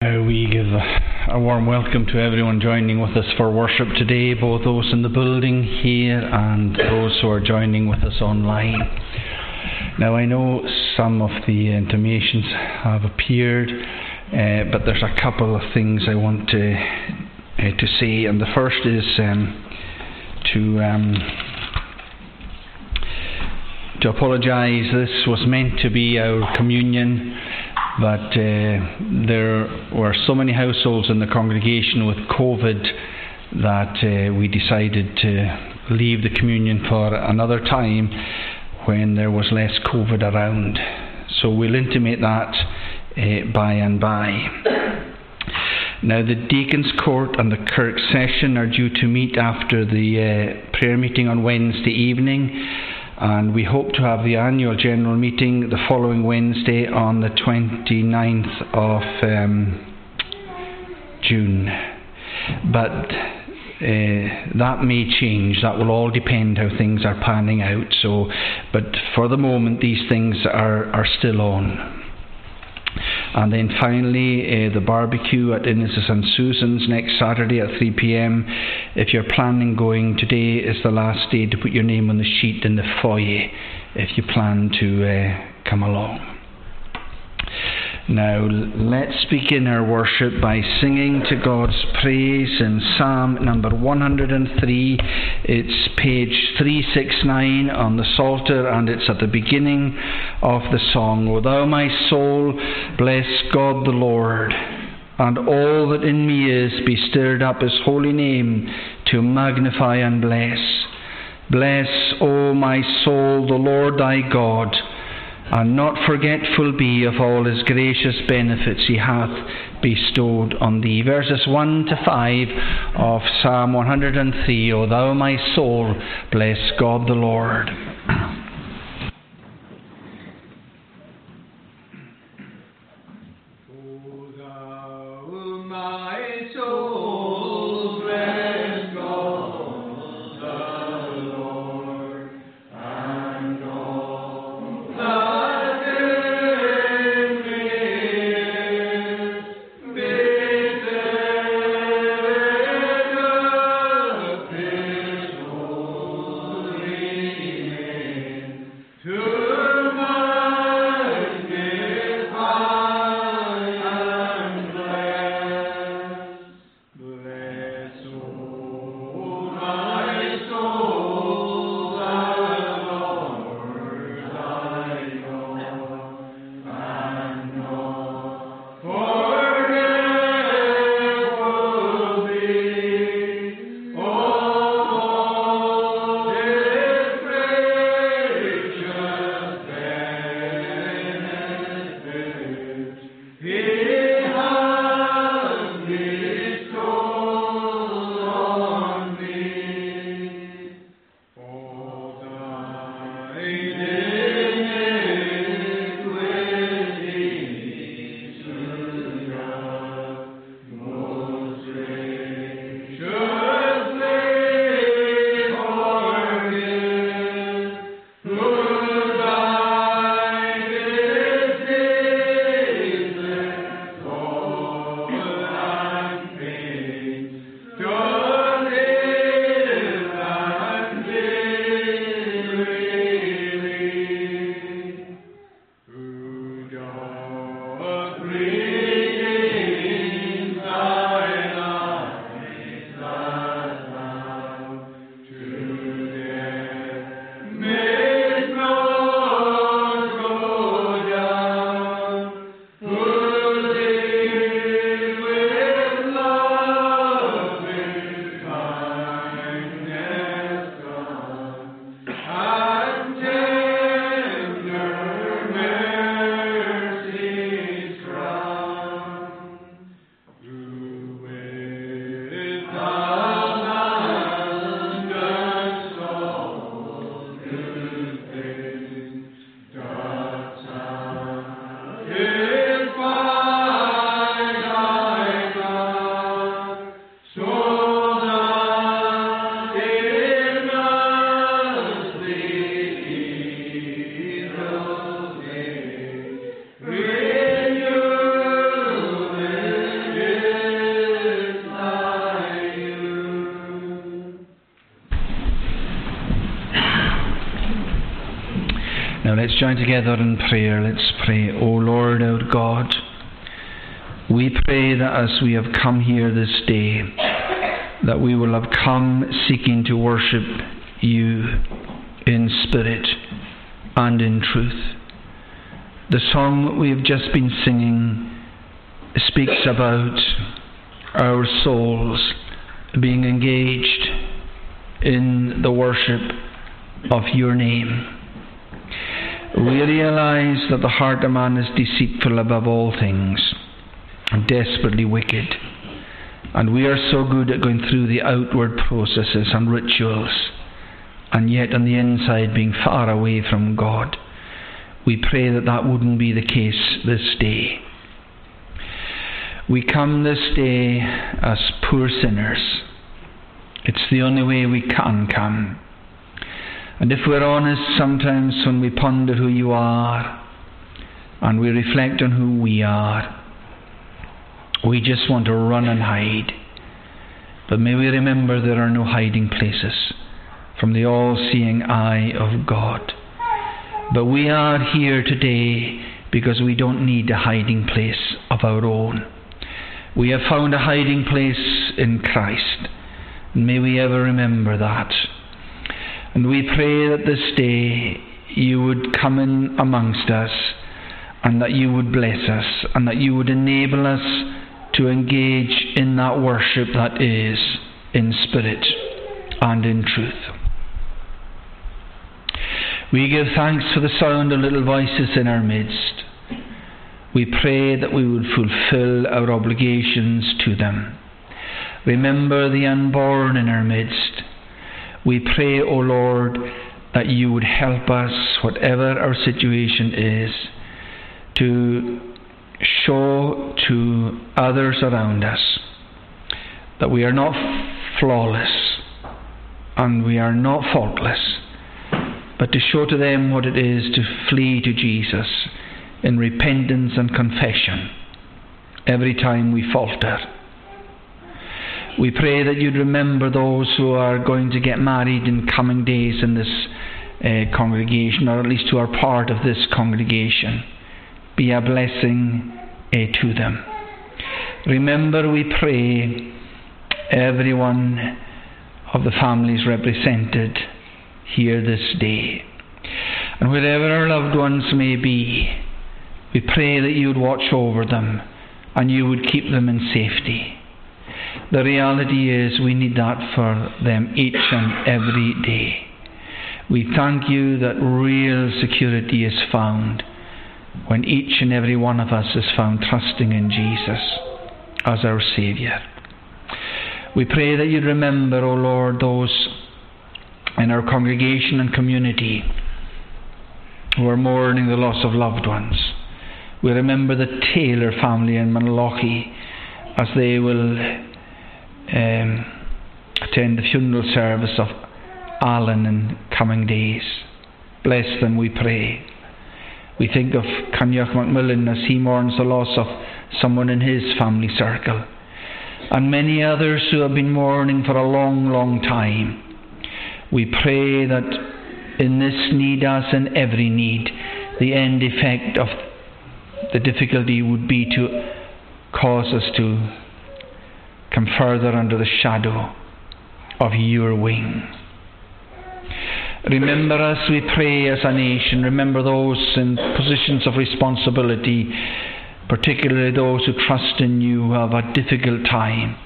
Now we give a warm welcome to everyone joining with us for worship today, both those in the building here and those who are joining with us online. Now I know some of the intimations have appeared, but there's a couple of things I want to say, and the first is to apologise. This was meant to be our communion, but there were so many households in the congregation with COVID that we decided to leave the communion for another time when there was less COVID around. So we'll intimate that by and by. Now the deacons' court and the kirk session are due to meet after the prayer meeting on Wednesday evening, and we hope to have the annual general meeting the following Wednesday on the 29th of June. But that may change. That will all depend how things are panning out. So, but for the moment, these things are still on. And then finally, the barbecue at Innes and Susan's next Saturday at 3 p.m. If you're planning going, today is the last day to put your name on the sheet in the foyer if you plan to come along. Now let's begin our worship by singing to God's praise in Psalm number 103. It's page 369 on the Psalter, and it's at the beginning of the song. O thou my soul, bless God the Lord, and all that in me is, be stirred up his holy name to magnify and bless. Bless, O my soul, the Lord thy God, and not forgetful be of all his gracious benefits he hath bestowed on thee. Verses 1 to 5 of Psalm 103, O thou my soul, bless God the Lord. Let's join together in prayer. Let's pray. O Lord, our God, we pray that as we have come here this day, that we will have come seeking to worship you in spirit and in truth. The song that we have just been singing speaks about our souls being engaged in the worship of your name. We realize that the heart of man is deceitful above all things and desperately wicked. And we are so good at going through the outward processes and rituals, and yet on the inside being far away from God. We pray that that wouldn't be the case this day. We come this day as poor sinners. It's the only way we can come. And if we're honest, sometimes when we ponder who you are and we reflect on who we are, we just want to run and hide. But may we remember there are no hiding places from the all-seeing eye of God. But we are here today because we don't need a hiding place of our own. We have found a hiding place in Christ. And may we ever remember that. And we pray that this day you would come in amongst us, and that you would bless us, and that you would enable us to engage in that worship that is in spirit and in truth. We give thanks for the sound of little voices in our midst. We pray that we would fulfill our obligations to them. Remember the unborn in our midst. We pray, O Lord, that you would help us, whatever our situation is, to show to others around us that we are not flawless and we are not faultless, but to show to them what it is to flee to Jesus in repentance and confession every time we falter. We pray that you'd remember those who are going to get married in coming days in this congregation, or at least who are part of this congregation. Be a blessing to them. Remember, we pray, every one of the families represented here this day. And wherever our loved ones may be, we pray that you'd watch over them and you would keep them in safety. The reality is we need that for them each and every day. We thank you that real security is found when each and every one of us is found trusting in Jesus as our Saviour. We pray that you remember, O Lord, those in our congregation and community who are mourning the loss of loved ones. We remember the Taylor family in Munlochy as they will attend the funeral service of Alan in coming days. Bless them, we pray. We think of Kanyak Macmillan as he mourns the loss of someone in his family circle, and many others who have been mourning for a long, long time. We pray that in this need, as in every need, the end effect of the difficulty would be to cause us to come further under the shadow of your wing. Remember us, we pray, as a nation. Remember those in positions of responsibility, particularly those who trust in you, who have a difficult time.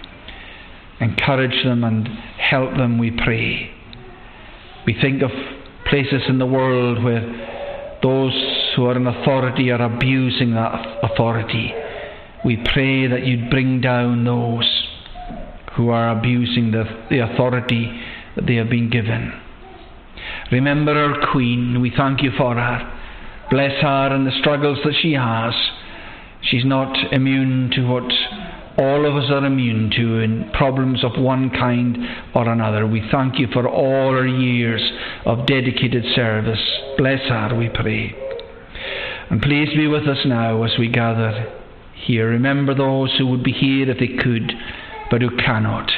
Encourage them and help them, we pray. We think of places in the world where those who are in authority are abusing that authority. We pray that you'd bring down those who are abusing the authority that they have been given. Remember our Queen. We thank you for her. Bless her and the struggles that she has. She's not immune to what all of us are immune to in problems of one kind or another. We thank you for all her years of dedicated service. Bless her, we pray. And please be with us now as we gather here. Remember those who would be here if they could, but who cannot.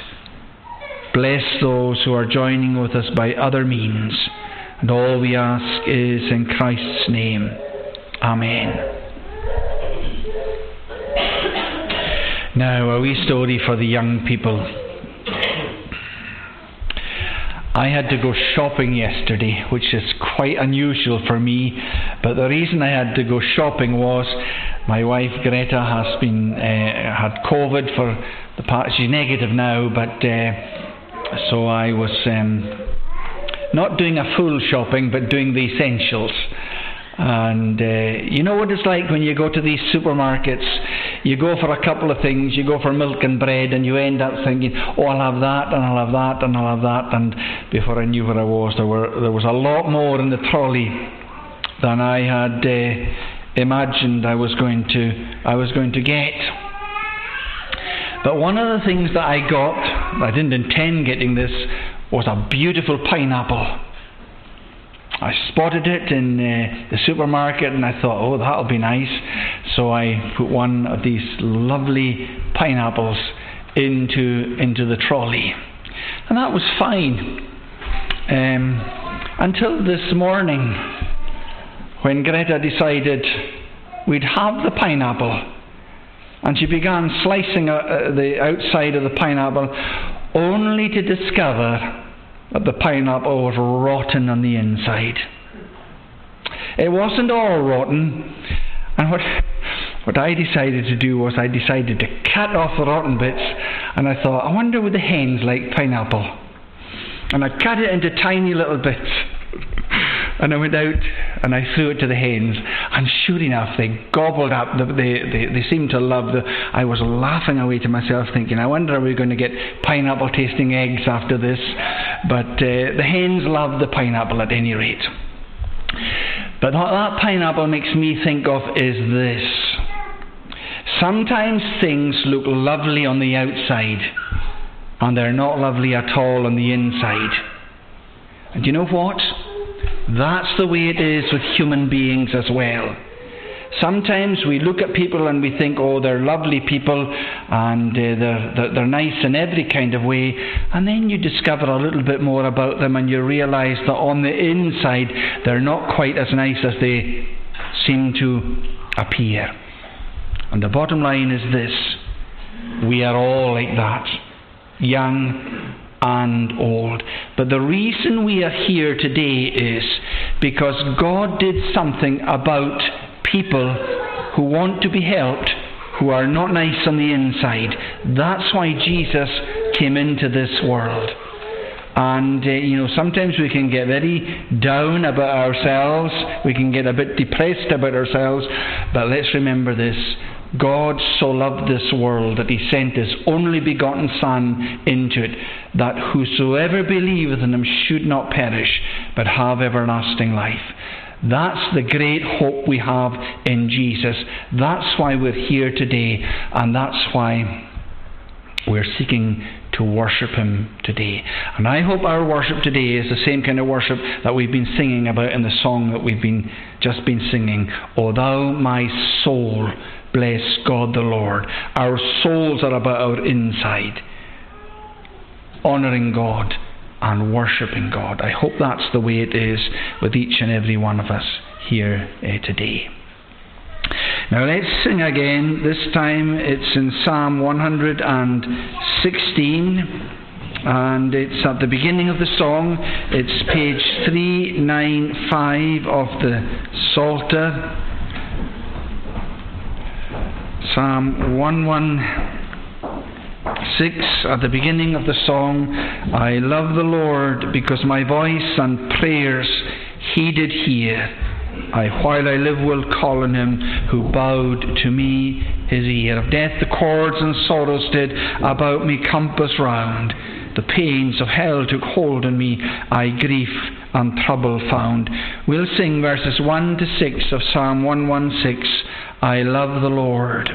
Bless those who are joining with us by other means, And all we ask is in Christ's name. Amen. Now, a wee story for the young people. I had to go shopping yesterday, which is quite unusual for me, but the reason I had to go shopping was my wife Greta has been had COVID for the part. She's negative now, but so I was not doing a full shopping, but doing the essentials. And you know what it's like when you go to these supermarkets, you go for a couple of things, you go for milk and bread, and you end up thinking, oh, I'll have that, and I'll have that, and I'll have that. And before I knew where I was, there was a lot more in the trolley than I had imagined I was going to get. But one of the things that I got, I didn't intend getting this, was a beautiful pineapple. I spotted it in the supermarket and I thought, oh, that'll be nice. So I put one of these lovely pineapples into the trolley. And that was fine. Until this morning, when Greta decided we'd have the pineapple. And she began slicing the outside of the pineapple, only to discover that the pineapple was rotten on the inside. It wasn't all rotten, and what I decided to do was I decided to cut off the rotten bits, and I thought, I wonder would the hens like pineapple? And I cut it into tiny little bits, and I went out and I threw it to the hens, and sure enough, they gobbled up, they seemed to love the... I was laughing away to myself thinking, I wonder are we going to get pineapple tasting eggs after this? But the hens love the pineapple at any rate. But what that pineapple makes me think of is this. Sometimes things look lovely on the outside, and they're not lovely at all on the inside. And you know what? That's the way it is with human beings as well. Sometimes we look at people and we think, oh, they're lovely people, and they're nice in every kind of way. And then you discover a little bit more about them and you realise that on the inside they're not quite as nice as they seem to appear. And the bottom line is this. We are all like that, young and old. But the reason we are here today is because God did something about people who want to be helped, who are not nice on the inside. That's why Jesus came into this world. And, you know, sometimes we can get very down about ourselves. We can get a bit depressed about ourselves. But let's remember this. God so loved this world that he sent his only begotten Son into it, that whosoever believeth in him should not perish, but have everlasting life. That's the great hope we have in Jesus. That's why we're here today, and that's why we're seeking to worship him today. And I hope our worship today is the same kind of worship that we've been singing about in the song that we've just been singing, O thou my soul, bless God the Lord. Our souls are about our inside, honouring God and worshipping God. I hope that's the way it is with each and every one of us here today. Now let's sing again. This time it's in Psalm 116, and it's at the beginning of the song. It's page 395 of the Psalter. Psalm 116, at the beginning of the song, I love the Lord because my voice and prayers he did hear. I, while I live, will call on him who bowed to me his ear. Of death the cords and sorrows did about me compass round. The pains of hell took hold on me, I grief and trouble found. We'll sing verses 1 to 6 of Psalm 116, I love the Lord.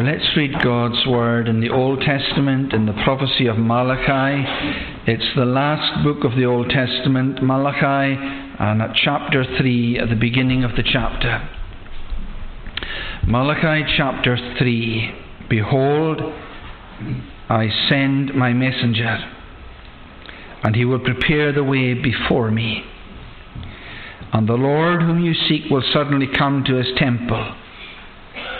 Now let's read God's Word in the Old Testament, in the prophecy of Malachi. It's the last book of the Old Testament, Malachi, and at chapter 3, at the beginning of the chapter. Malachi chapter 3. Behold, I send my messenger, and he will prepare the way before me. And the Lord whom you seek will suddenly come to his temple.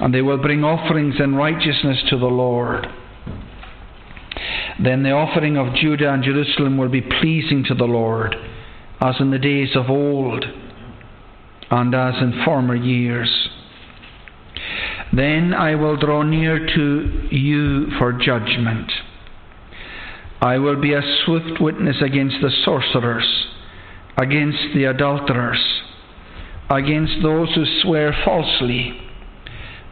And they will bring offerings in righteousness to the Lord. Then the offering of Judah and Jerusalem will be pleasing to the Lord, as in the days of old, and as in former years. Then I will draw near to you for judgment. I will be a swift witness against the sorcerers, against the adulterers, against those who swear falsely,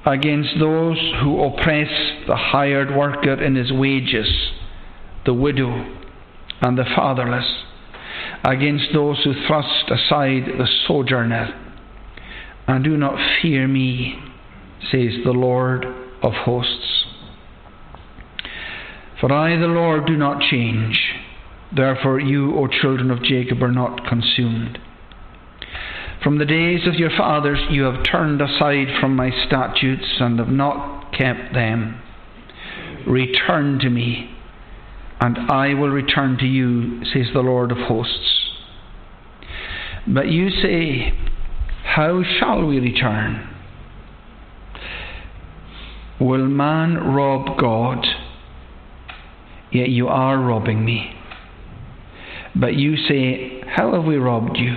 against those who oppress the hired worker in his wages, the widow and the fatherless, against those who thrust aside the sojourner. And do not fear me, says the Lord of hosts. For I, the Lord, do not change. Therefore you, O children of Jacob, are not consumed. From the days of your fathers you have turned aside from my statutes and have not kept them. Return to me, and I will return to you, says the Lord of hosts. But you say, how shall we return? Will man rob God? Yet you are robbing me. But you say, how have we robbed you?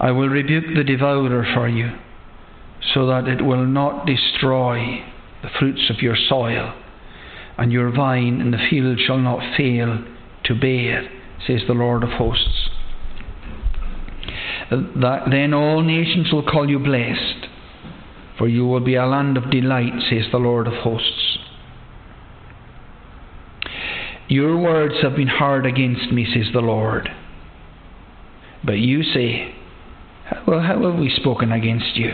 I will rebuke the devourer for you, so that it will not destroy the fruits of your soil, and your vine in the field shall not fail to bear, says the Lord of hosts. Then all nations will call you blessed, for you will be a land of delight, says the Lord of hosts. Your words have been hard against me, says the Lord. But you say, well, how have we spoken against you?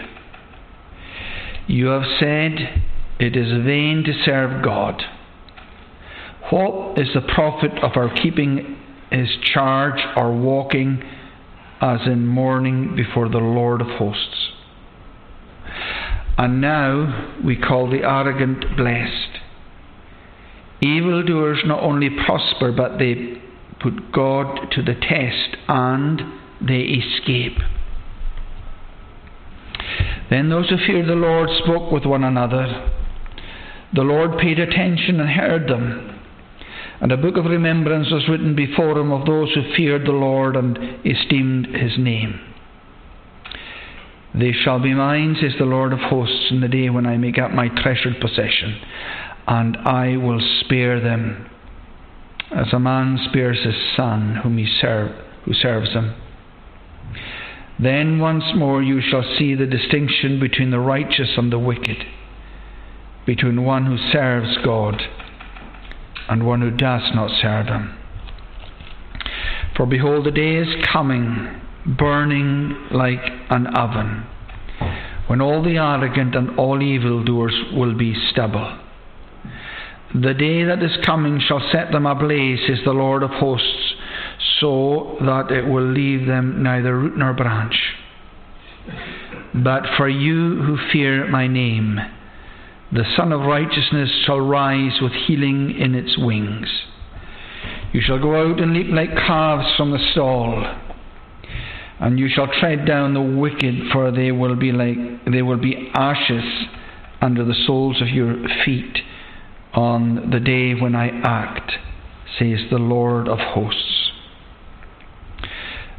You have said, it is vain to serve God. What is the profit of our keeping his charge or walking as in mourning before the Lord of hosts? And now we call the arrogant blessed. Evildoers not only prosper, but they put God to the test, and they escape. Then those who feared the Lord spoke with one another. The Lord paid attention and heard them. And a book of remembrance was written before him of those who feared the Lord and esteemed his name. They shall be mine, says the Lord of hosts, in the day when I make up my treasured possession. And I will spare them, as a man spares his son who serves him. Then once more you shall see the distinction between the righteous and the wicked, between one who serves God and one who does not serve him. For behold, the day is coming, burning like an oven, when all the arrogant and all evildoers will be stubble. The day that is coming shall set them ablaze, says the Lord of hosts, so that it will leave them neither root nor branch. But for you who fear my name, The Son of Righteousness shall rise with healing in its wings. You shall go out and leap like calves from the stall, and you shall tread down the wicked, for they will be ashes under the soles of your feet on the day when I act, says the Lord of hosts.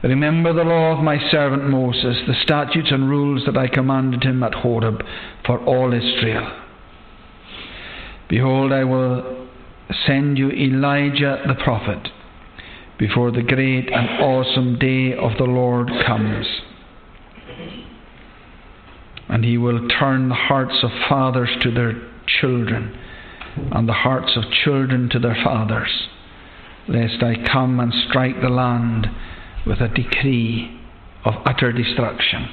Remember the law of my servant Moses, the statutes and rules that I commanded him at Horeb for all Israel. Behold, I will send you Elijah the prophet before the great and awesome day of the Lord comes. And he will turn the hearts of fathers to their children, and the hearts of children to their fathers, lest I come and strike the land with a decree of utter destruction.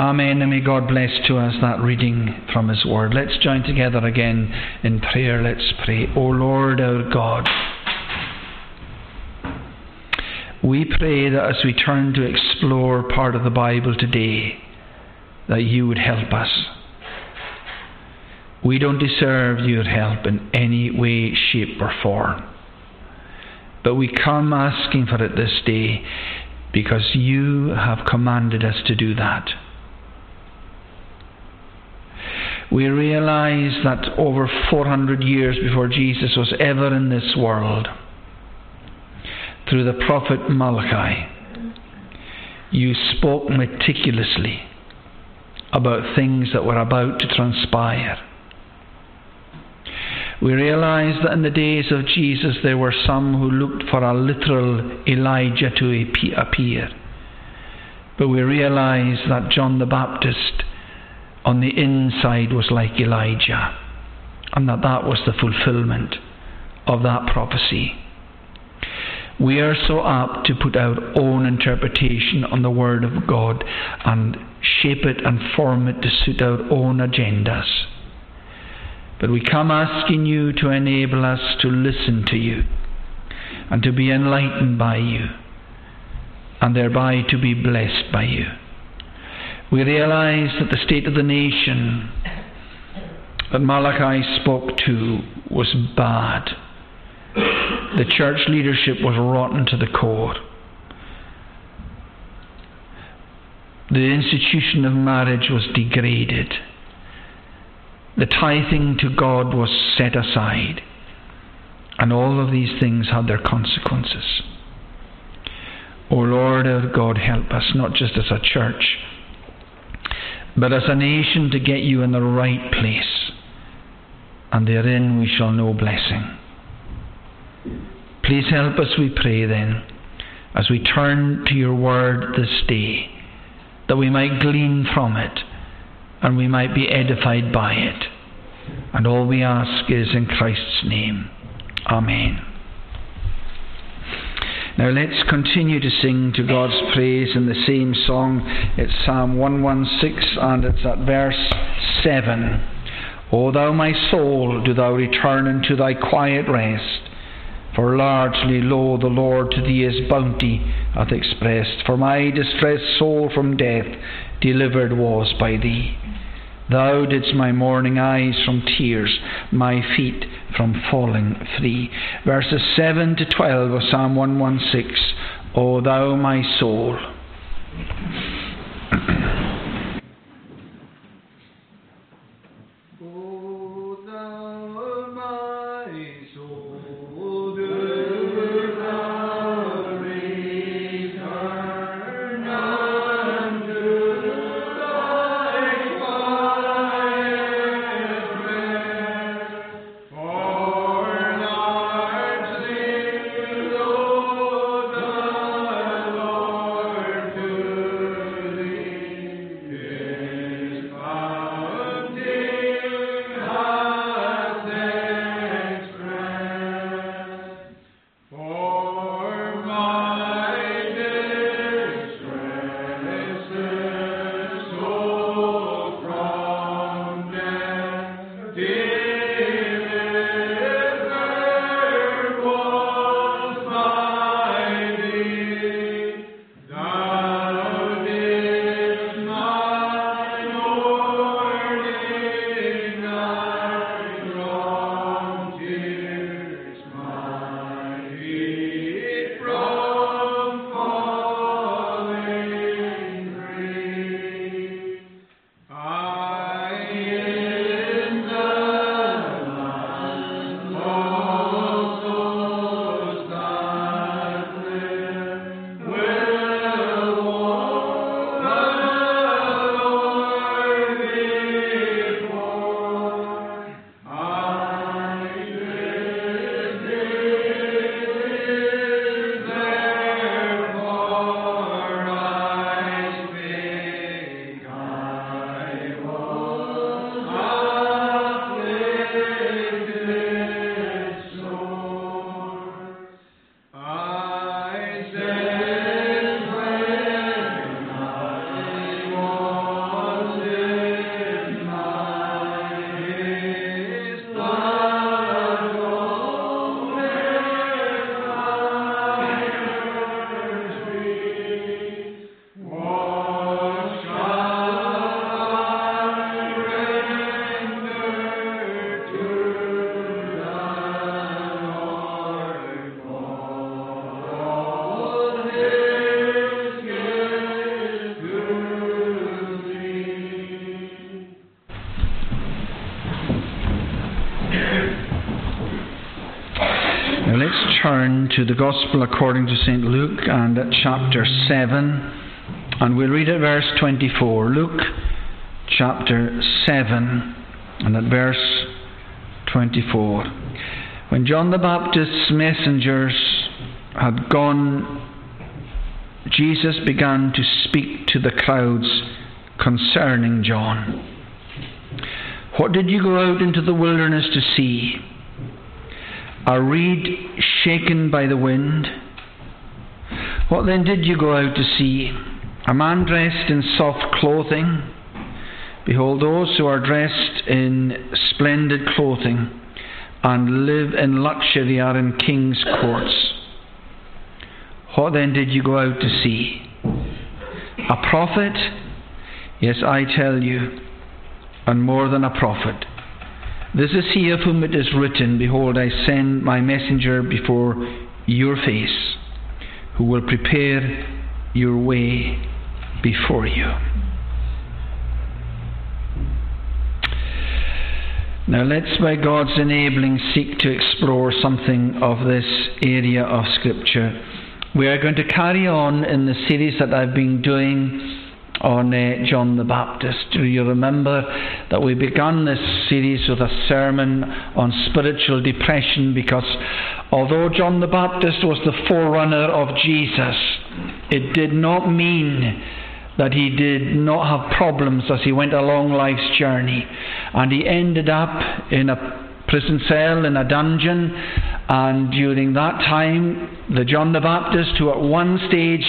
Amen, and may God bless to us that reading from His Word. Let's join together again in prayer. Let's pray. O Lord our God, we pray that as we turn to explore part of the Bible today, that you would help us. We don't deserve your help in any way, shape or form. But we come asking for it this day because you have commanded us to do that. We realize that over 400 years before Jesus was ever in this world, through the prophet Malachi, you spoke meticulously about things that were about to transpire. We realize that in the days of Jesus there were some who looked for a literal Elijah to appear. But we realize that John the Baptist on the inside was like Elijah, and that was the fulfillment of that prophecy. We are so apt to put our own interpretation on the Word of God and shape it and form it to suit our own agendas. But we come asking you to enable us to listen to you and to be enlightened by you and thereby to be blessed by you. We realize that the state of the nation that Malachi spoke to was bad. The church leadership was rotten to the core. The institution of marriage was degraded. The tithing to God was set aside. And all of these things had their consequences. O Lord our God, help us, not just as a church, but as a nation, to get you in the right place. And therein we shall know blessing. Please help us, we pray then, as we turn to your word this day, that we might glean from it and we might be edified by it. And all we ask is in Christ's name. Amen. Now let's continue to sing to God's praise in the same song. It's Psalm 116 and it's at verse 7. O thou my soul, do thou return unto thy quiet rest. For largely, lo, the Lord to thee his bounty hath expressed. For my distressed soul from death delivered was by thee. Thou didst my morning eyes from tears, my feet from falling free. Verses 7 to 12 of Psalm 116, O thou my soul. to the Gospel according to St. Luke and at chapter 7, and we'll read at verse 24. Luke chapter 7 and at verse 24. When John the Baptist's messengers had gone, Jesus began to speak to the crowds concerning John. What did you go out into the wilderness to see? A reed shaken by the wind? What then did you go out to see? A man dressed in soft clothing? Behold, those who are dressed in splendid clothing and live in luxury are in king's courts. What then did you go out to see? A prophet? Yes, I tell you, and more than a prophet. This is he of whom it is written, Behold, I send my messenger before your face, who will prepare your way before you. Now let's, by God's enabling, seek to explore something of this area of Scripture. We are going to carry on in the series that I've been doing on John the Baptist. Do you remember that we began this series with a sermon on spiritual depression, because although John the Baptist was the forerunner of Jesus, it did not mean that he did not have problems as he went along life's journey. And he ended up in a prison cell, in a dungeon, and during that time, the John the Baptist, who at one stage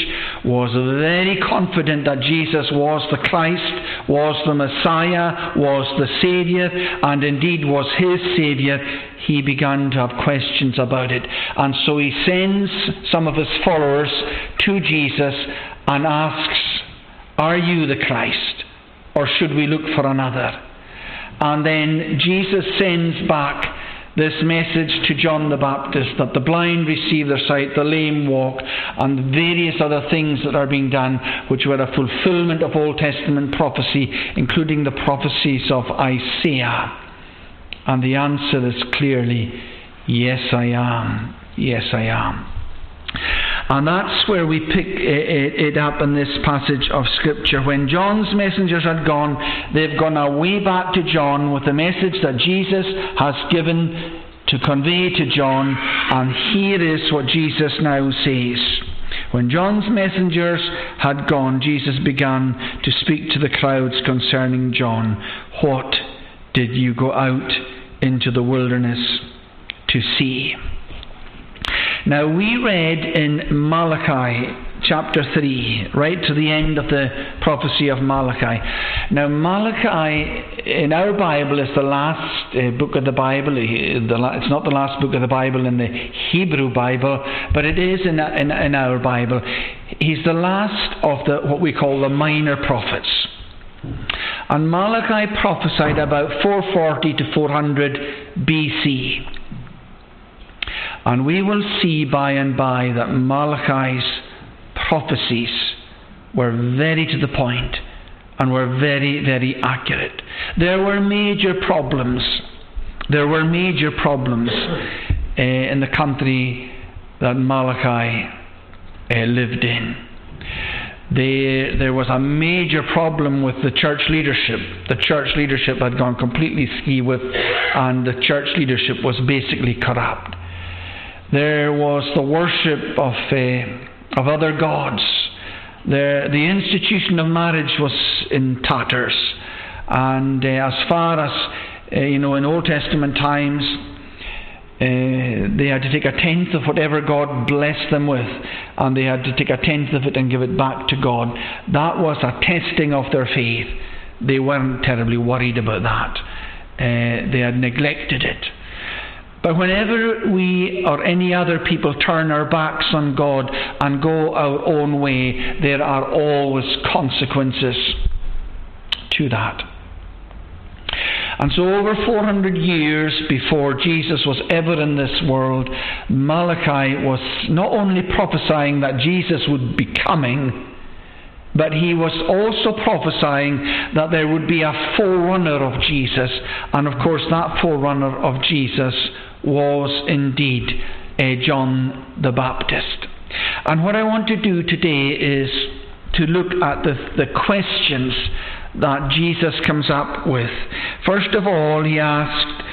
was very confident that Jesus was the Christ, was the Messiah, was the Saviour, and indeed was his Saviour, he began to have questions about it. And so he sends some of his followers to Jesus and asks, Are you the Christ, or should we look for another? And then Jesus sends back this message to John the Baptist, that the blind receive their sight, the lame walk, and various other things that are being done, which were a fulfillment of Old Testament prophecy, including the prophecies of Isaiah. And the answer is clearly, yes, I am. Yes, I am. And that's where we pick it up in this passage of Scripture. When John's messengers had gone, they've gone away back to John with the message that Jesus has given to convey to John. And here is what Jesus now says. When John's messengers had gone, Jesus began to speak to the crowds concerning John. What did you go out into the wilderness to see? Now we read in Malachi chapter 3, right to the end of the prophecy of Malachi. Now Malachi in our Bible is the last book of the Bible. It's not the last book of the Bible in the Hebrew Bible, but it is in our Bible. He's the last of the what we call the minor prophets. And Malachi prophesied about 440 to 400 BC. And we will see by and by that Malachi's prophecies were very to the point and were very, very accurate. There were major problems. There were major problems in the country that Malachi lived in. There was a major problem with the church leadership. The church leadership had gone completely ski-whip, and the church leadership was basically corrupt. There was the worship of other gods. The institution of marriage was in tatters. And as far as, in Old Testament times, they had to take a tenth of whatever God blessed them with. And they had to take a tenth of it and give it back to God. That was a testing of their faith. They weren't terribly worried about that. They had neglected it. But whenever we or any other people turn our backs on God and go our own way, there are always consequences to that. And so over 400 years before Jesus was ever in this world, Malachi was not only prophesying that Jesus would be coming, but he was also prophesying that there would be a forerunner of Jesus. And of course that forerunner of Jesus was indeed John the Baptist. And what I want to do today is to look at the questions that Jesus comes up with. First of all, he asked,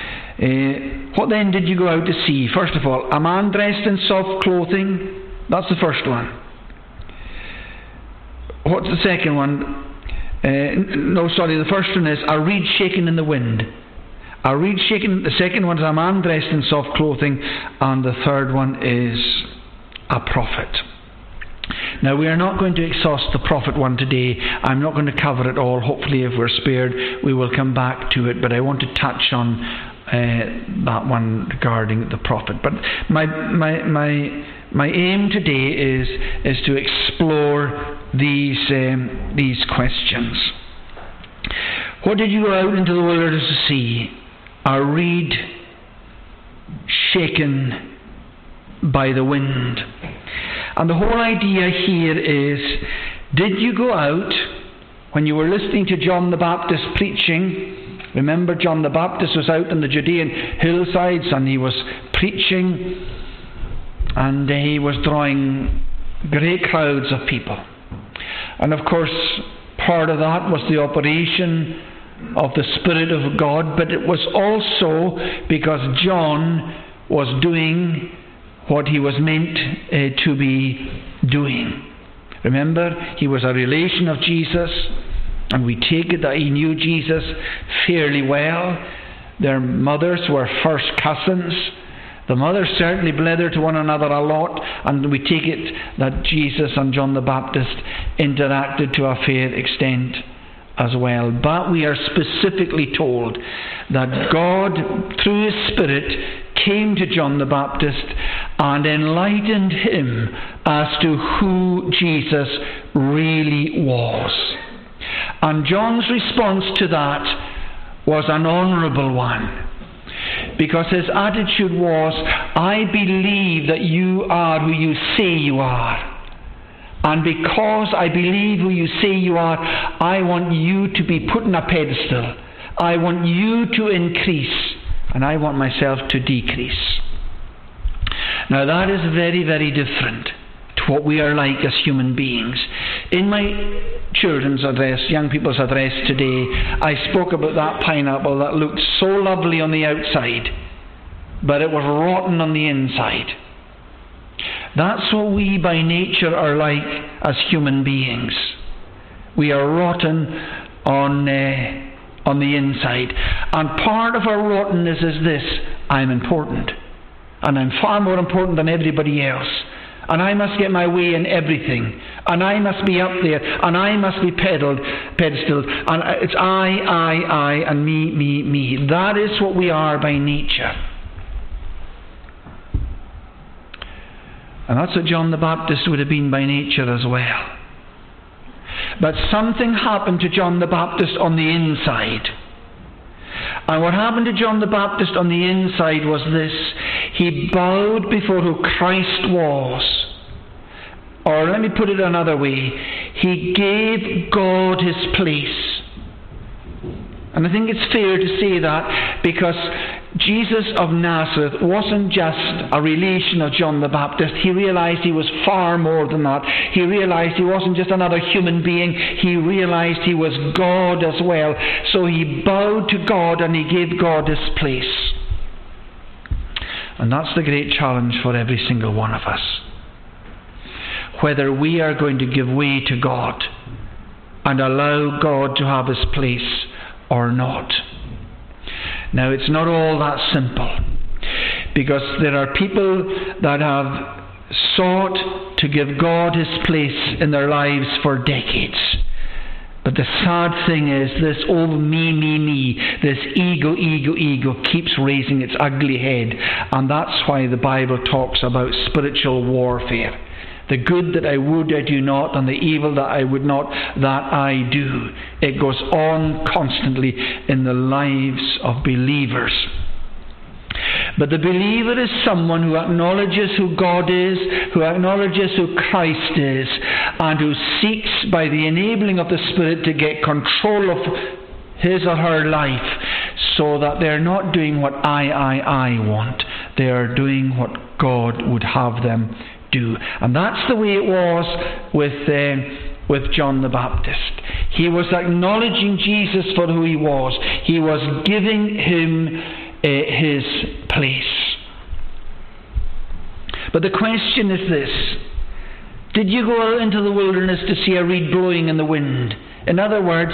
what then did you go out to see? First of all, a man dressed in soft clothing? That's the first one. What's the second one? The first one is a reed shaken in the wind. A reed shaken. The second one is a man dressed in soft clothing, and the third one is a prophet. Now, we are not going to exhaust the prophet one today. I'm not going to cover it all. Hopefully, if we're spared, we will come back to it. But I want to touch on that one regarding the prophet. But my aim today is to explore these questions. What did you go out into the wilderness to see? A reed shaken by the wind. And the whole idea here is, did you go out when you were listening to John the Baptist preaching? Remember, John the Baptist was out on the Judean hillsides and he was preaching, and he was drawing great crowds of people. And of course, part of that was the operation of the Spirit of God, but it was also because John was doing what he was meant to be doing. Remember, he was a relation of Jesus, and we take it that he knew Jesus fairly well. Their mothers were first cousins. The mothers certainly blethered to one another a lot, and we take it that Jesus and John the Baptist interacted to a fair extent as well. But we are specifically told that God, through His Spirit, came to John the Baptist and enlightened him as to who Jesus really was. And John's response to that was an honourable one, because his attitude was, I believe that you are who you say you are. And because I believe who you say you are, I want you to be put on a pedestal. I want you to increase, and I want myself to decrease. Now that is very, very different to what we are like as human beings. In my children's address, young people's address today, I spoke about that pineapple that looked so lovely on the outside, but it was rotten on the inside. That's what we by nature are like as human beings. We are rotten on the inside. And part of our rottenness is this: I'm important, and I'm far more important than everybody else, and I must get my way in everything, and I must be up there, and I must be pedestaled, and it's I, and me. That is what we are by nature. And that's what John the Baptist would have been by nature as well. But something happened to John the Baptist on the inside. And what happened to John the Baptist on the inside was this: he bowed before who Christ was. Or let me put it another way, he gave God his place. And I think it's fair to say that, because Jesus of Nazareth wasn't just a relation of John the Baptist. He realized he was far more than that. He realized he wasn't just another human being. He realized he was God as well. So he bowed to God and he gave God his place. And that's the great challenge for every single one of us. Whether we are going to give way to God and allow God to have his place or not. Now, it's not all that simple, because there are people that have sought to give God his place in their lives for decades. But the sad thing is this me, this ego keeps raising its ugly head. And that's why the Bible talks about spiritual warfare. The good that I would, I do not, and the evil that I would not, that I do. It goes on constantly in the lives of believers. But the believer is someone who acknowledges who God is, who acknowledges who Christ is, and who seeks, by the enabling of the Spirit, to get control of his or her life, so that they're not doing what I want. They are doing what God would have them do. And that's the way it was with John the Baptist. He was acknowledging Jesus for who he was. He was giving him his place. But the question is this: did you go out into the wilderness to see a reed blowing in the wind? In other words,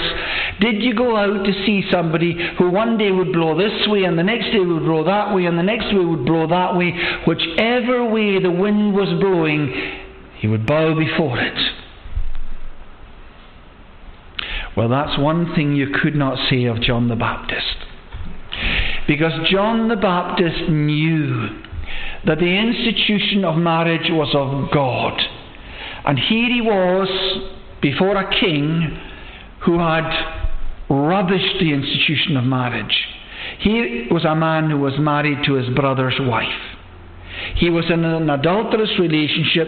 did you go out to see somebody who one day would blow this way and the next day would blow that way and the next way would blow that way? Whichever way the wind was blowing, he would bow before it. Well, that's one thing you could not say of John the Baptist. Because John the Baptist knew that the institution of marriage was of God. And here he was before a king who had rubbished the institution of marriage. Here was a man who was married to his brother's wife. He was in an adulterous relationship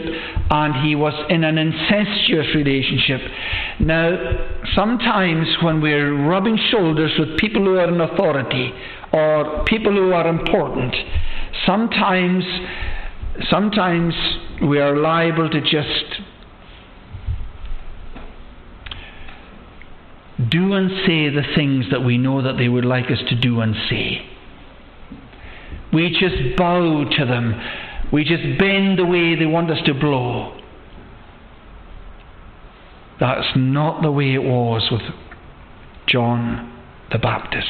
and he was in an incestuous relationship. Now, sometimes when we're rubbing shoulders with people who are in authority or people who are important, sometimes we are liable to just do and say the things that we know that they would like us to do and say. We just bow to them. We just bend the way they want us to blow. That's not the way it was with John the Baptist.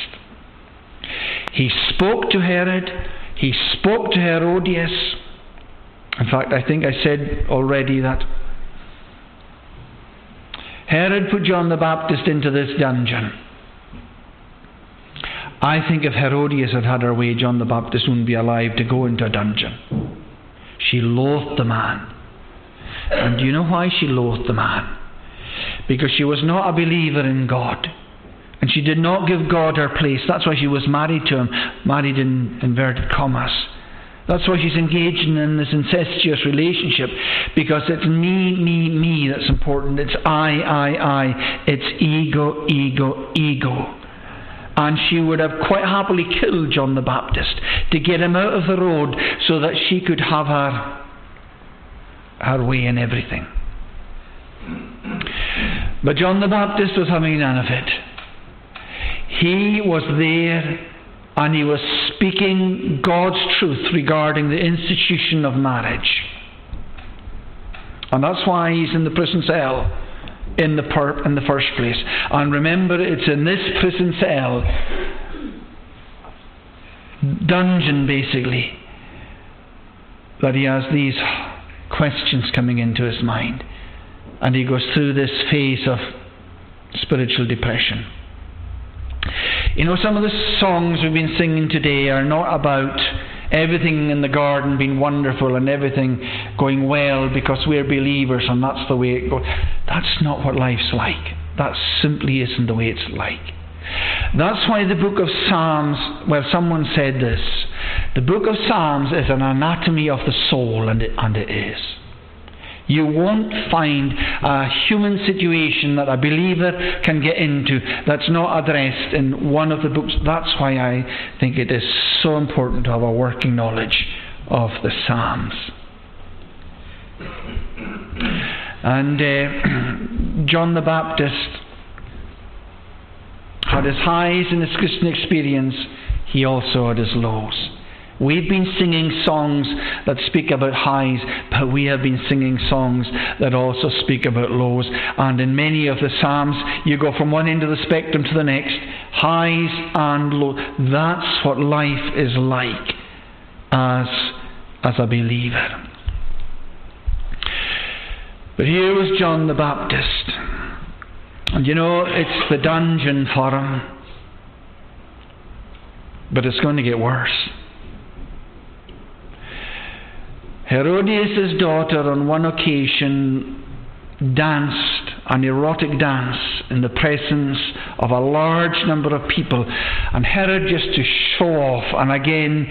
He spoke to Herod. He spoke to Herodias. In fact, I think I said already that Herod put John the Baptist into this dungeon. I think if Herodias had had her way, John the Baptist wouldn't be alive to go into a dungeon. She loathed the man. And do you know why she loathed the man? Because she was not a believer in God. And she did not give God her place. That's why she was married to him. Married in inverted commas. That's why she's engaging in this incestuous relationship. Because it's me, me, me that's important. It's I. It's ego. And she would have quite happily killed John the Baptist to get him out of the road so that she could have her way in everything. But John the Baptist was having none of it. He was there and he was speaking God's truth regarding the institution of marriage. And that's why he's in the prison cell in the first place. And remember, it's in this prison cell, dungeon basically, that he has these questions coming into his mind. And he goes through this phase of spiritual depression. You know, some of the songs we've been singing today are not about everything in the garden being wonderful and everything going well because we're believers and that's the way it goes. That's not what life's like. That simply isn't the way it's like. That's why the book of Psalms, well, someone said this, the book of Psalms is an anatomy of the soul, and it is. You won't find a human situation that a believer can get into that's not addressed in one of the books. That's why I think it is so important to have a working knowledge of the Psalms. And John the Baptist had his highs in his Christian experience. He also had his lows. We've been singing songs that speak about highs, but we have been singing songs that also speak about lows. And in many of the Psalms, you go from one end of the spectrum to the next. Highs and lows. That's what life is like as a believer. But here was John the Baptist. And you know, it's the dungeon for him. But it's going to get worse. Herodias' daughter on one occasion danced an erotic dance in the presence of a large number of people. And Herod, just to show off, and again,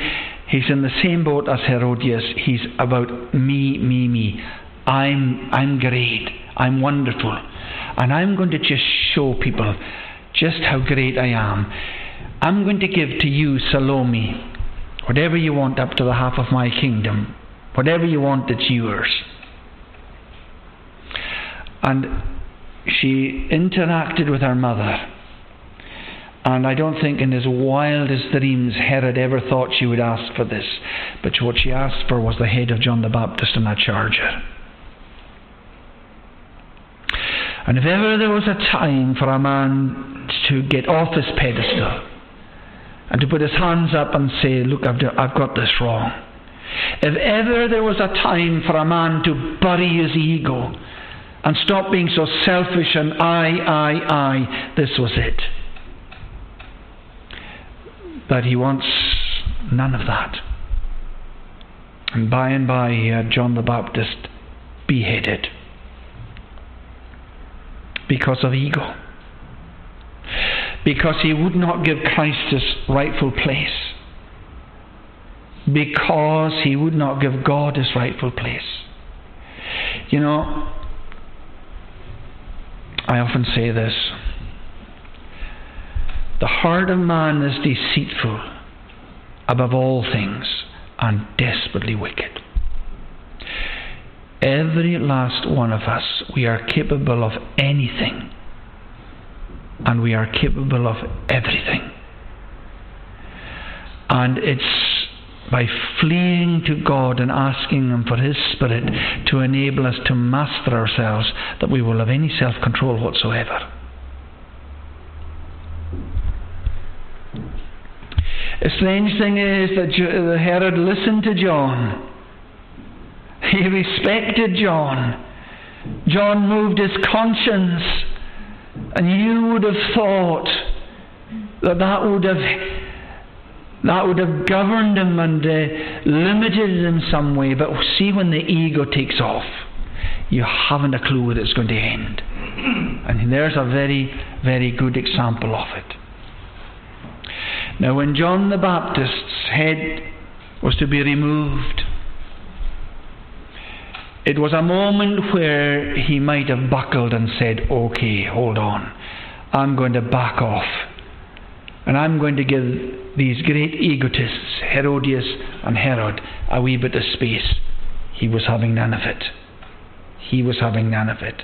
he's in the same boat as Herodias. He's about me. I'm great. I'm wonderful. And I'm going to just show people just how great I am. I'm going to give to you Salome Whatever you want up to the half of my kingdom, whatever you want, it's yours. And she interacted with her mother. And I don't think in his wildest dreams Herod ever thought she would ask for this. But what she asked for was the head of John the Baptist and a charger. And if ever there was a time for a man to get off his pedestal and to put his hands up and say, look, I've got this wrong. If ever there was a time for a man to bury his ego and stop being so selfish and I, this was it. But he wants none of that. And by he had John the Baptist beheaded because of ego. Because he would not give Christ his rightful place. Because he would not give God his rightful place. You know, I often say this. The heart of man is deceitful above all things and desperately wicked. Every last one of us, we are capable of anything, and we are capable of everything. And it's by fleeing to God and asking Him for His Spirit to enable us to master ourselves that we will have any self-control whatsoever. The strange thing is that Herod listened to John. He respected John. John moved his conscience. And you would have thought that would have governed him and limited him some way. But see, when the ego takes off, you haven't a clue where it's going to end. And there's a very, very good example of it. Now, when John the Baptist's head was to be removed, it was a moment where he might have buckled and said, okay, hold on, I'm going to back off. And I'm going to give these great egotists, Herodias and Herod, a wee bit of space. He was having none of it. He was having none of it.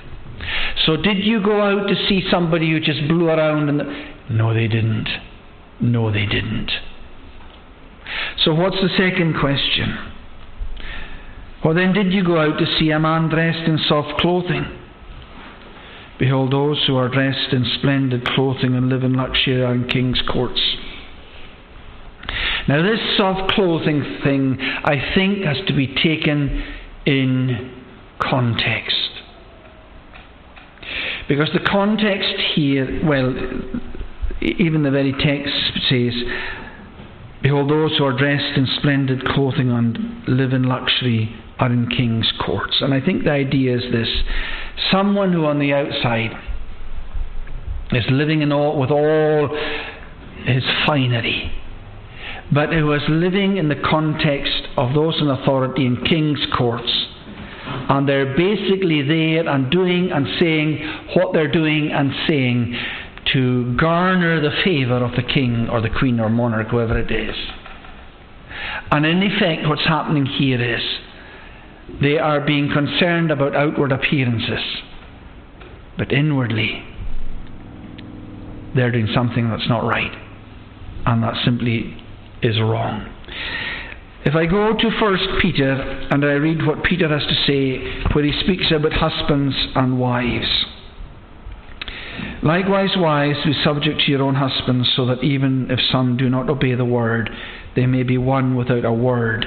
So did you go out to see somebody who just blew around? No, they didn't. No, they didn't. So what's the second question? Well, then did you go out to see a man dressed in soft clothing? Behold, those who are dressed in splendid clothing and live in luxury are in king's courts. Now, this soft clothing thing, I think, has to be taken in context. Because the context here, well, even the very text says, behold, those who are dressed in splendid clothing and live in luxury are in king's courts. And I think the idea is this. Someone who on the outside is living in all, with all his finery, but who is living in the context of those in authority in king's courts. And they're basically there and doing and saying what they're doing and saying to garner the favour of the king or the queen or monarch, whoever it is. And in effect, what's happening here is they are being concerned about outward appearances, but inwardly they're doing something that's not right, and that simply is wrong. If I go to 1 Peter and I read what Peter has to say, where he speaks about husbands and wives. Likewise, wives, be subject to your own husbands, so that even if some do not obey the word, they may be won without a word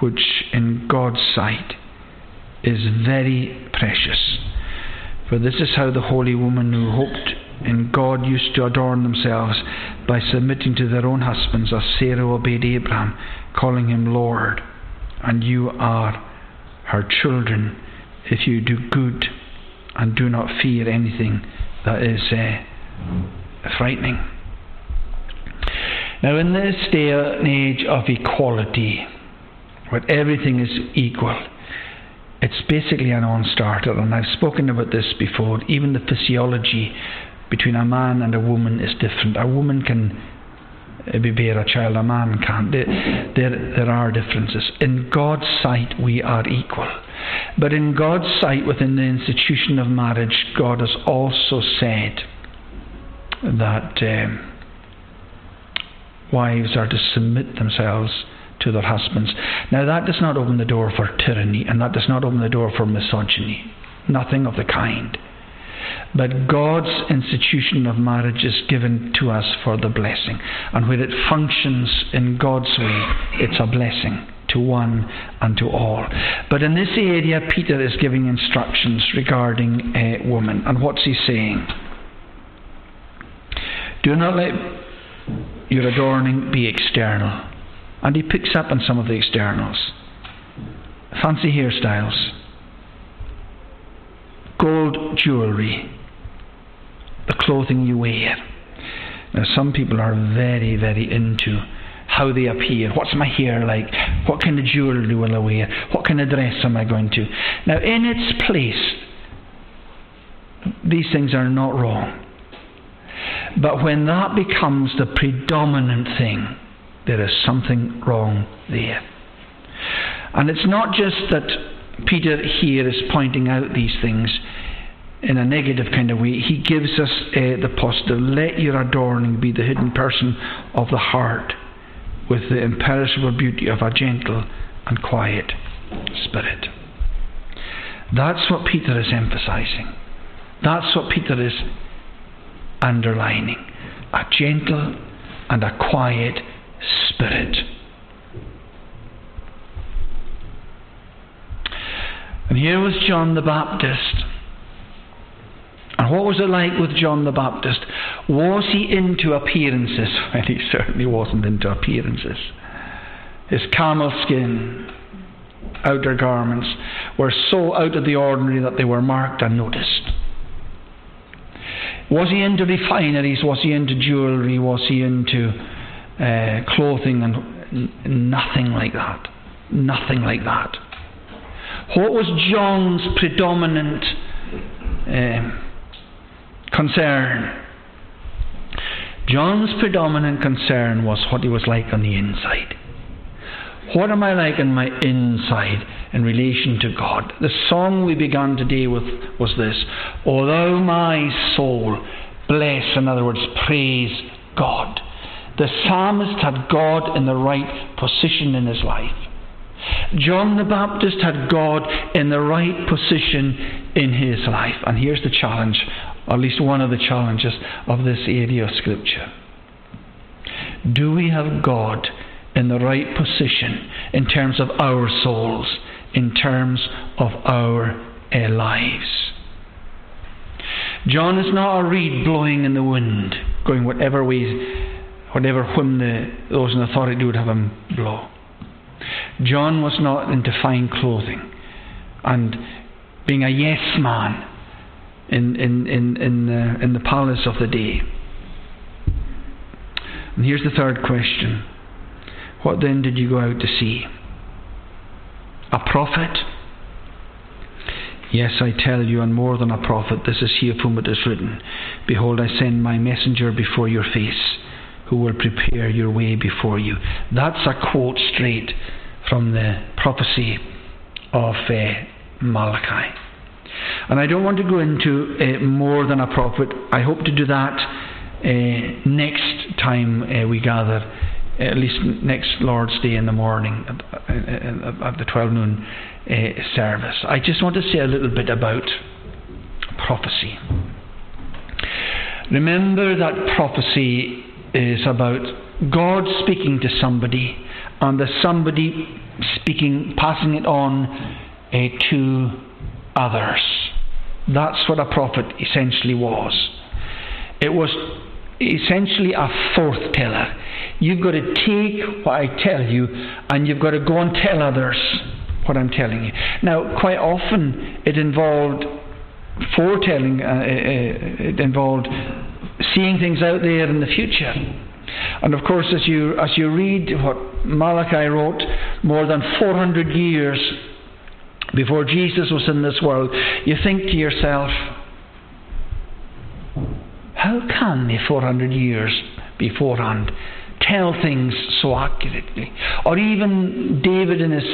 which in God's sight is very precious. For this is how the holy women who hoped in God used to adorn themselves, by submitting to their own husbands, as Sarah obeyed Abraham, calling him Lord, and you are her children if you do good and do not fear anything that is frightening. Now, in this day and age of equality, where everything is equal, it's basically a non-starter, and I've spoken about this before. Even the physiology between a man and a woman is different. A woman can bear a child, a man can't. There are differences. In God's sight, we are equal. But in God's sight, within the institution of marriage, God has also said that wives are to submit themselves to their husbands. Now, that does not open the door for tyranny, and that does not open the door for misogyny. Nothing of the kind. But God's institution of marriage is given to us for the blessing. And when it functions in God's way, it's a blessing to one and to all. But in this area, Peter is giving instructions regarding a woman. And what's he saying? Do not let your adorning be external. And he picks up on some of the externals. Fancy hairstyles. Gold jewellery. The clothing you wear. Now, some people are very, very into how they appear. What's my hair like? What kind of jewellery will I wear? What kind of dress am I going to? Now, in its place, these things are not wrong. But when that becomes the predominant thing, there is something wrong there. And it's not just that Peter here is pointing out these things in a negative kind of way. He gives us the positive. Let your adorning be the hidden person of the heart, with the imperishable beauty of a gentle and quiet spirit. That's what Peter is emphasizing. That's what Peter is underlining. A gentle and a quiet spirit. And here was John the Baptist. And what was it like with John the Baptist? Was he into appearances? Well, he certainly wasn't into appearances. His camel skin outer garments were so out of the ordinary that they were marked and noticed. Was he into refineries? Was he into jewellery? Was he into clothing? And nothing like that. Nothing like that. What was John's predominant concern? John's predominant concern was what he was like on the inside. What am I like on my inside in relation to God? The song we began today with was this: "O thou my soul, bless," in other words, praise God. The psalmist had God in the right position in his life. John the Baptist had God in the right position in his life. And here's the challenge, or at least one of the challenges of this area of Scripture. Do we have God in the right position in terms of our souls, in terms of our lives? John is not a reed blowing in the wind, going whatever way, whatever whim those in authority would have him blow. John was not into fine clothing and being a yes man in the palace of the day. And here's the third question. What then did you go out to see? A prophet? Yes, I tell you, and more than a prophet, this is he of whom it is written, "Behold, I send my messenger before your face, who will prepare your way before you." That's a quote straight from the prophecy of Malachi. And I don't want to go into more than a prophet. I hope to do that next time we gather, at least next Lord's Day in the morning at the 12 noon service. I just want to say a little bit about prophecy. Remember that prophecy is about God speaking to somebody, and the somebody speaking, passing it on to others. That's what a prophet essentially was. It was essentially a forth teller. You've got to take what I tell you and you've got to go and tell others what I'm telling you. Now, quite often it involved foretelling, it involved seeing things out there in the future. And of course, as you read what Malachi wrote, more than 400 years before Jesus was in this world, you think to yourself, how can they 400 years beforehand tell things so accurately? Or even David in his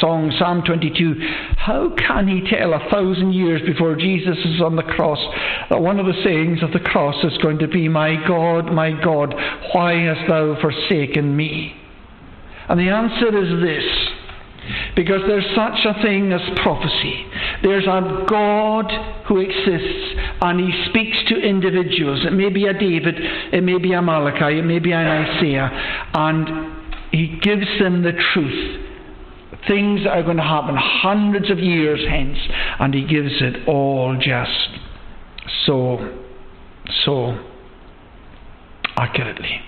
song, Psalm 22, how can he tell 1,000 years before Jesus is on the cross that one of the sayings of the cross is going to be, my God, why hast thou forsaken me? And the answer is this, because there's such a thing as prophecy. There's a God who exists and he speaks to individuals. It may be a David, it may be a Malachi, it may be an Isaiah, and he gives them the truth. Things are going to happen hundreds of years hence, and he gives it all just so accurately.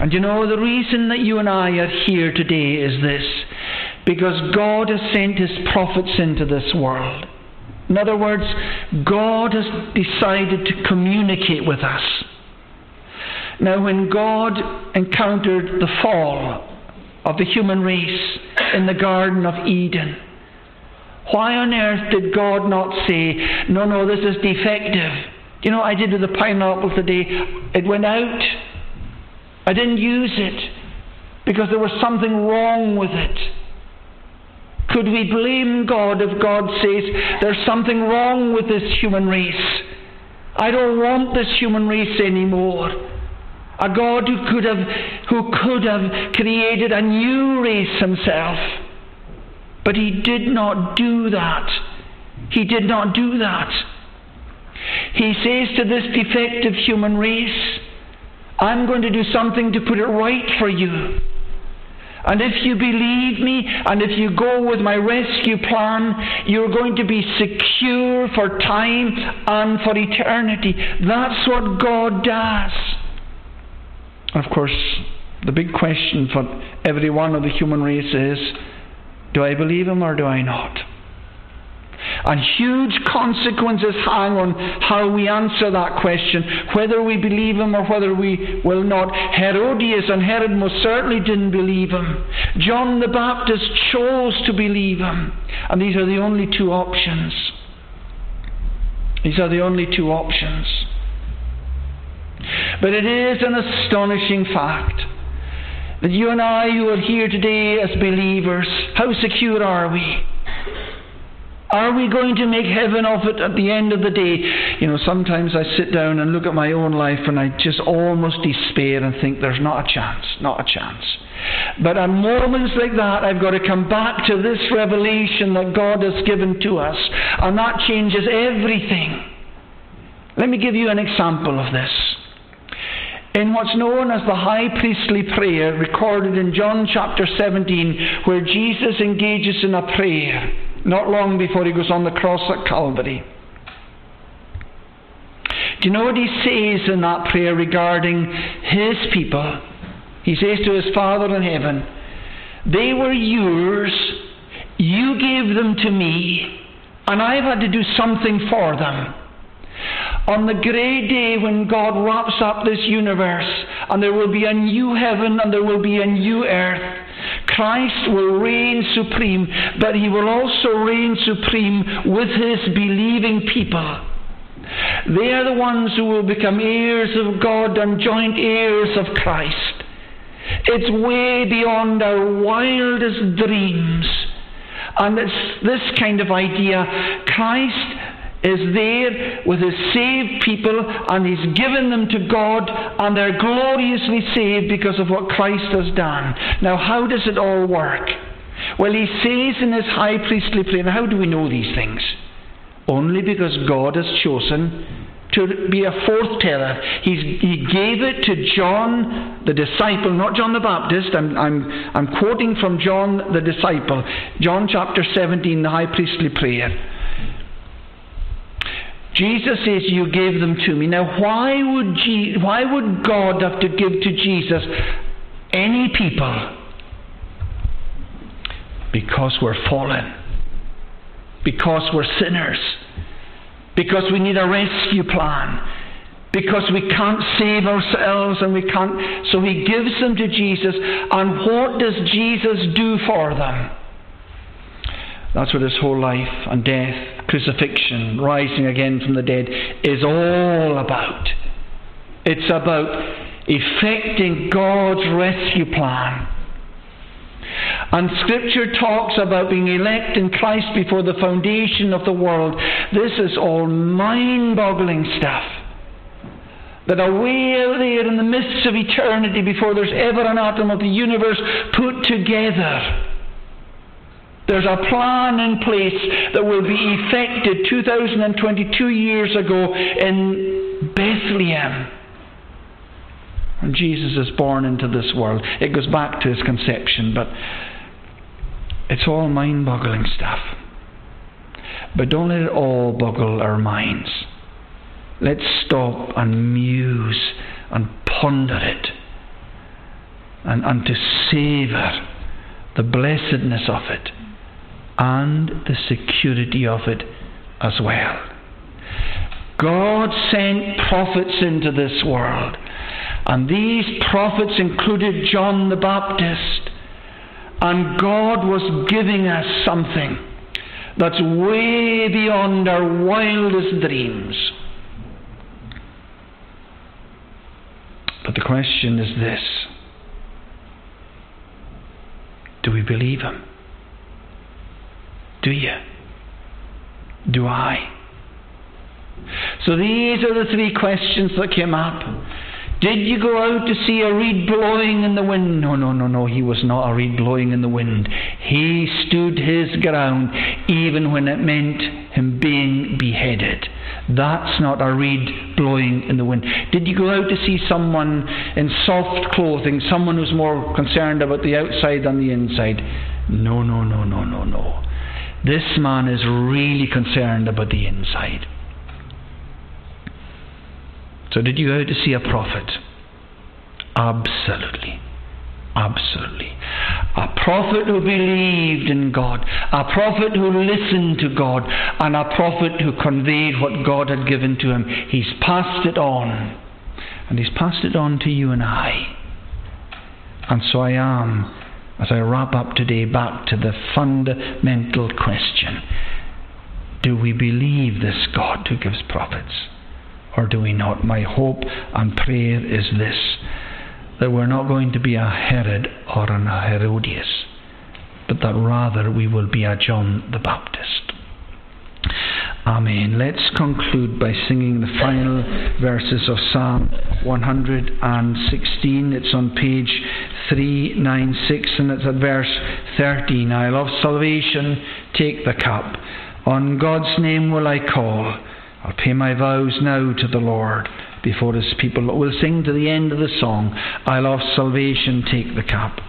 And you know, the reason that you and I are here today is this, because God has sent his prophets into this world. In other words, God has decided to communicate with us. Now, when God encountered the fall of the human race in the Garden of Eden, why on earth did God not say, no, this is defective. You know what I did with the pineapple today? It went out. I didn't use it because there was something wrong with it. Could we blame God if God says there's something wrong with this human race? I don't want this human race anymore. A God who could have created a new race himself. But he did not do that. He did not do that. He says to this defective human race, I'm going to do something to put it right for you. And if you believe me, and if you go with my rescue plan, you're going to be secure for time and for eternity. That's what God does. Of course, the big question for every one of the human race is, do I believe him or do I not? And huge consequences hang on how we answer that question, whether we believe him or whether we will not. Herodias and Herod most certainly didn't believe him. John the Baptist chose to believe him. And these are the only two options. These are the only two options. But it is an astonishing fact that you and I who are here today as believers, how secure are we? Are we going to make heaven of it at the end of the day? You know, sometimes I sit down and look at my own life and I just almost despair and think there's not a chance, not a chance. But at moments like that, I've got to come back to this revelation that God has given to us, and that changes everything. Let me give you an example of this. In what's known as the high priestly prayer, recorded in John chapter 17, where Jesus engages in a prayer not long before he goes on the cross at Calvary. Do you know what he says in that prayer regarding his people? He says to his Father in heaven, they were yours, you gave them to me, and I've had to do something for them. On the great day when God wraps up this universe, and there will be a new heaven and there will be a new earth, Christ will reign supreme, but he will also reign supreme with his believing people. They are the ones who will become heirs of God and joint heirs of Christ. It's way beyond our wildest dreams. And it's this kind of idea. Christ is there with his saved people, and he's given them to God, and they're gloriously saved because of what Christ has done. Now, how does it all work? Well, he says in his high priestly prayer, how do we know these things? Only because God has chosen to be a forth-teller. He gave it to John the disciple, not John the Baptist. I'm quoting from John the disciple. John chapter 17, the high priestly prayer. Jesus says, you gave them to me. Now, why would God have to give to Jesus any people? Because we're fallen. Because we're sinners. Because we need a rescue plan. Because we can't save ourselves and we can't. So he gives them to Jesus. And what does Jesus do for them? That's what his whole life and death, crucifixion, rising again from the dead is all about. It's about effecting God's rescue plan. And Scripture talks about being elect in Christ before the foundation of the world. This is all mind-boggling stuff. That away out there in the midst of eternity, before there's ever an atom of the universe put together, there's a plan in place that will be effected 2022 years ago in Bethlehem. And Jesus is born into this world. It goes back to his conception, but it's all mind-boggling stuff. But don't let it all boggle our minds. Let's stop and muse and ponder it and to savour the blessedness of it and the security of it as well. God sent prophets into this world, and these prophets included John the Baptist, and God was giving us something that's way beyond our wildest dreams. But the question is this: do we believe him? Do you? Do I? So these are the three questions that came up. Did you go out to see a reed blowing in the wind? No. He was not a reed blowing in the wind. He stood his ground even when it meant him being beheaded. That's not a reed blowing in the wind. Did you go out to see someone in soft clothing, someone who's more concerned about the outside than the inside? No. This man is really concerned about the inside. So did you go out to see a prophet? Absolutely. A prophet who believed in God, a prophet who listened to God, and a prophet who conveyed what God had given to him. He's passed it on. And he's passed it on to you and I. And so I am, as I wrap up today, back to the fundamental question. Do we believe this God who gives prophets? Or do we not? My hope and prayer is this: that we're not going to be a Herod or an Herodias, but that rather we will be a John the Baptist. Amen. Let's conclude by singing the final verses of Psalm 116. It's on page 396 and it's at verse 13. I'll of salvation take the cup. On God's name will I call. I'll pay my vows now to the Lord before his people. We'll sing to the end of the song, I'll of salvation take the cup.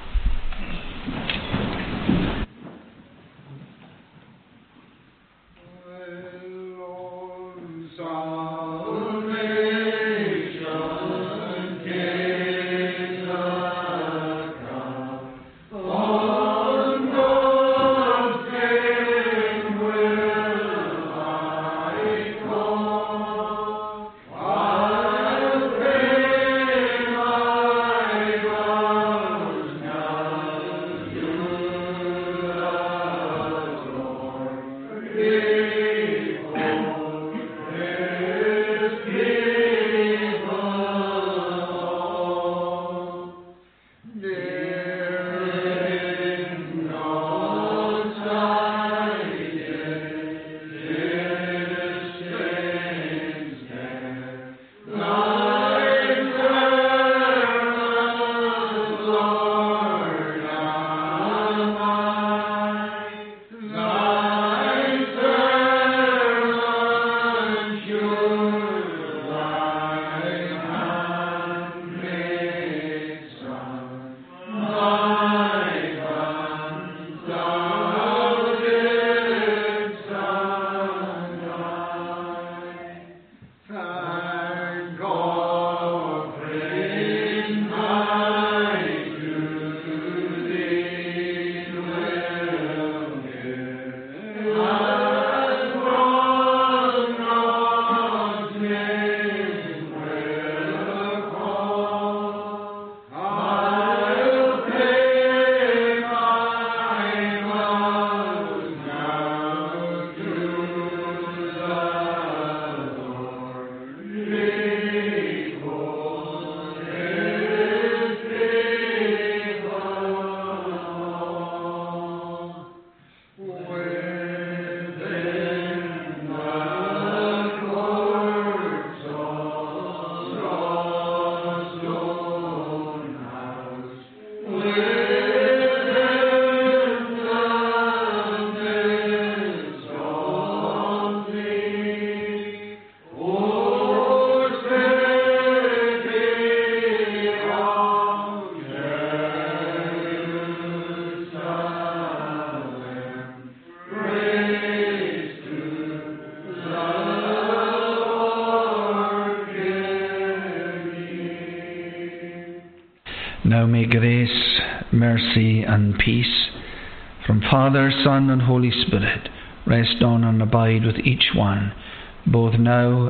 Now may grace, mercy and peace from Father, Son and Holy Spirit rest on and abide with each one, both now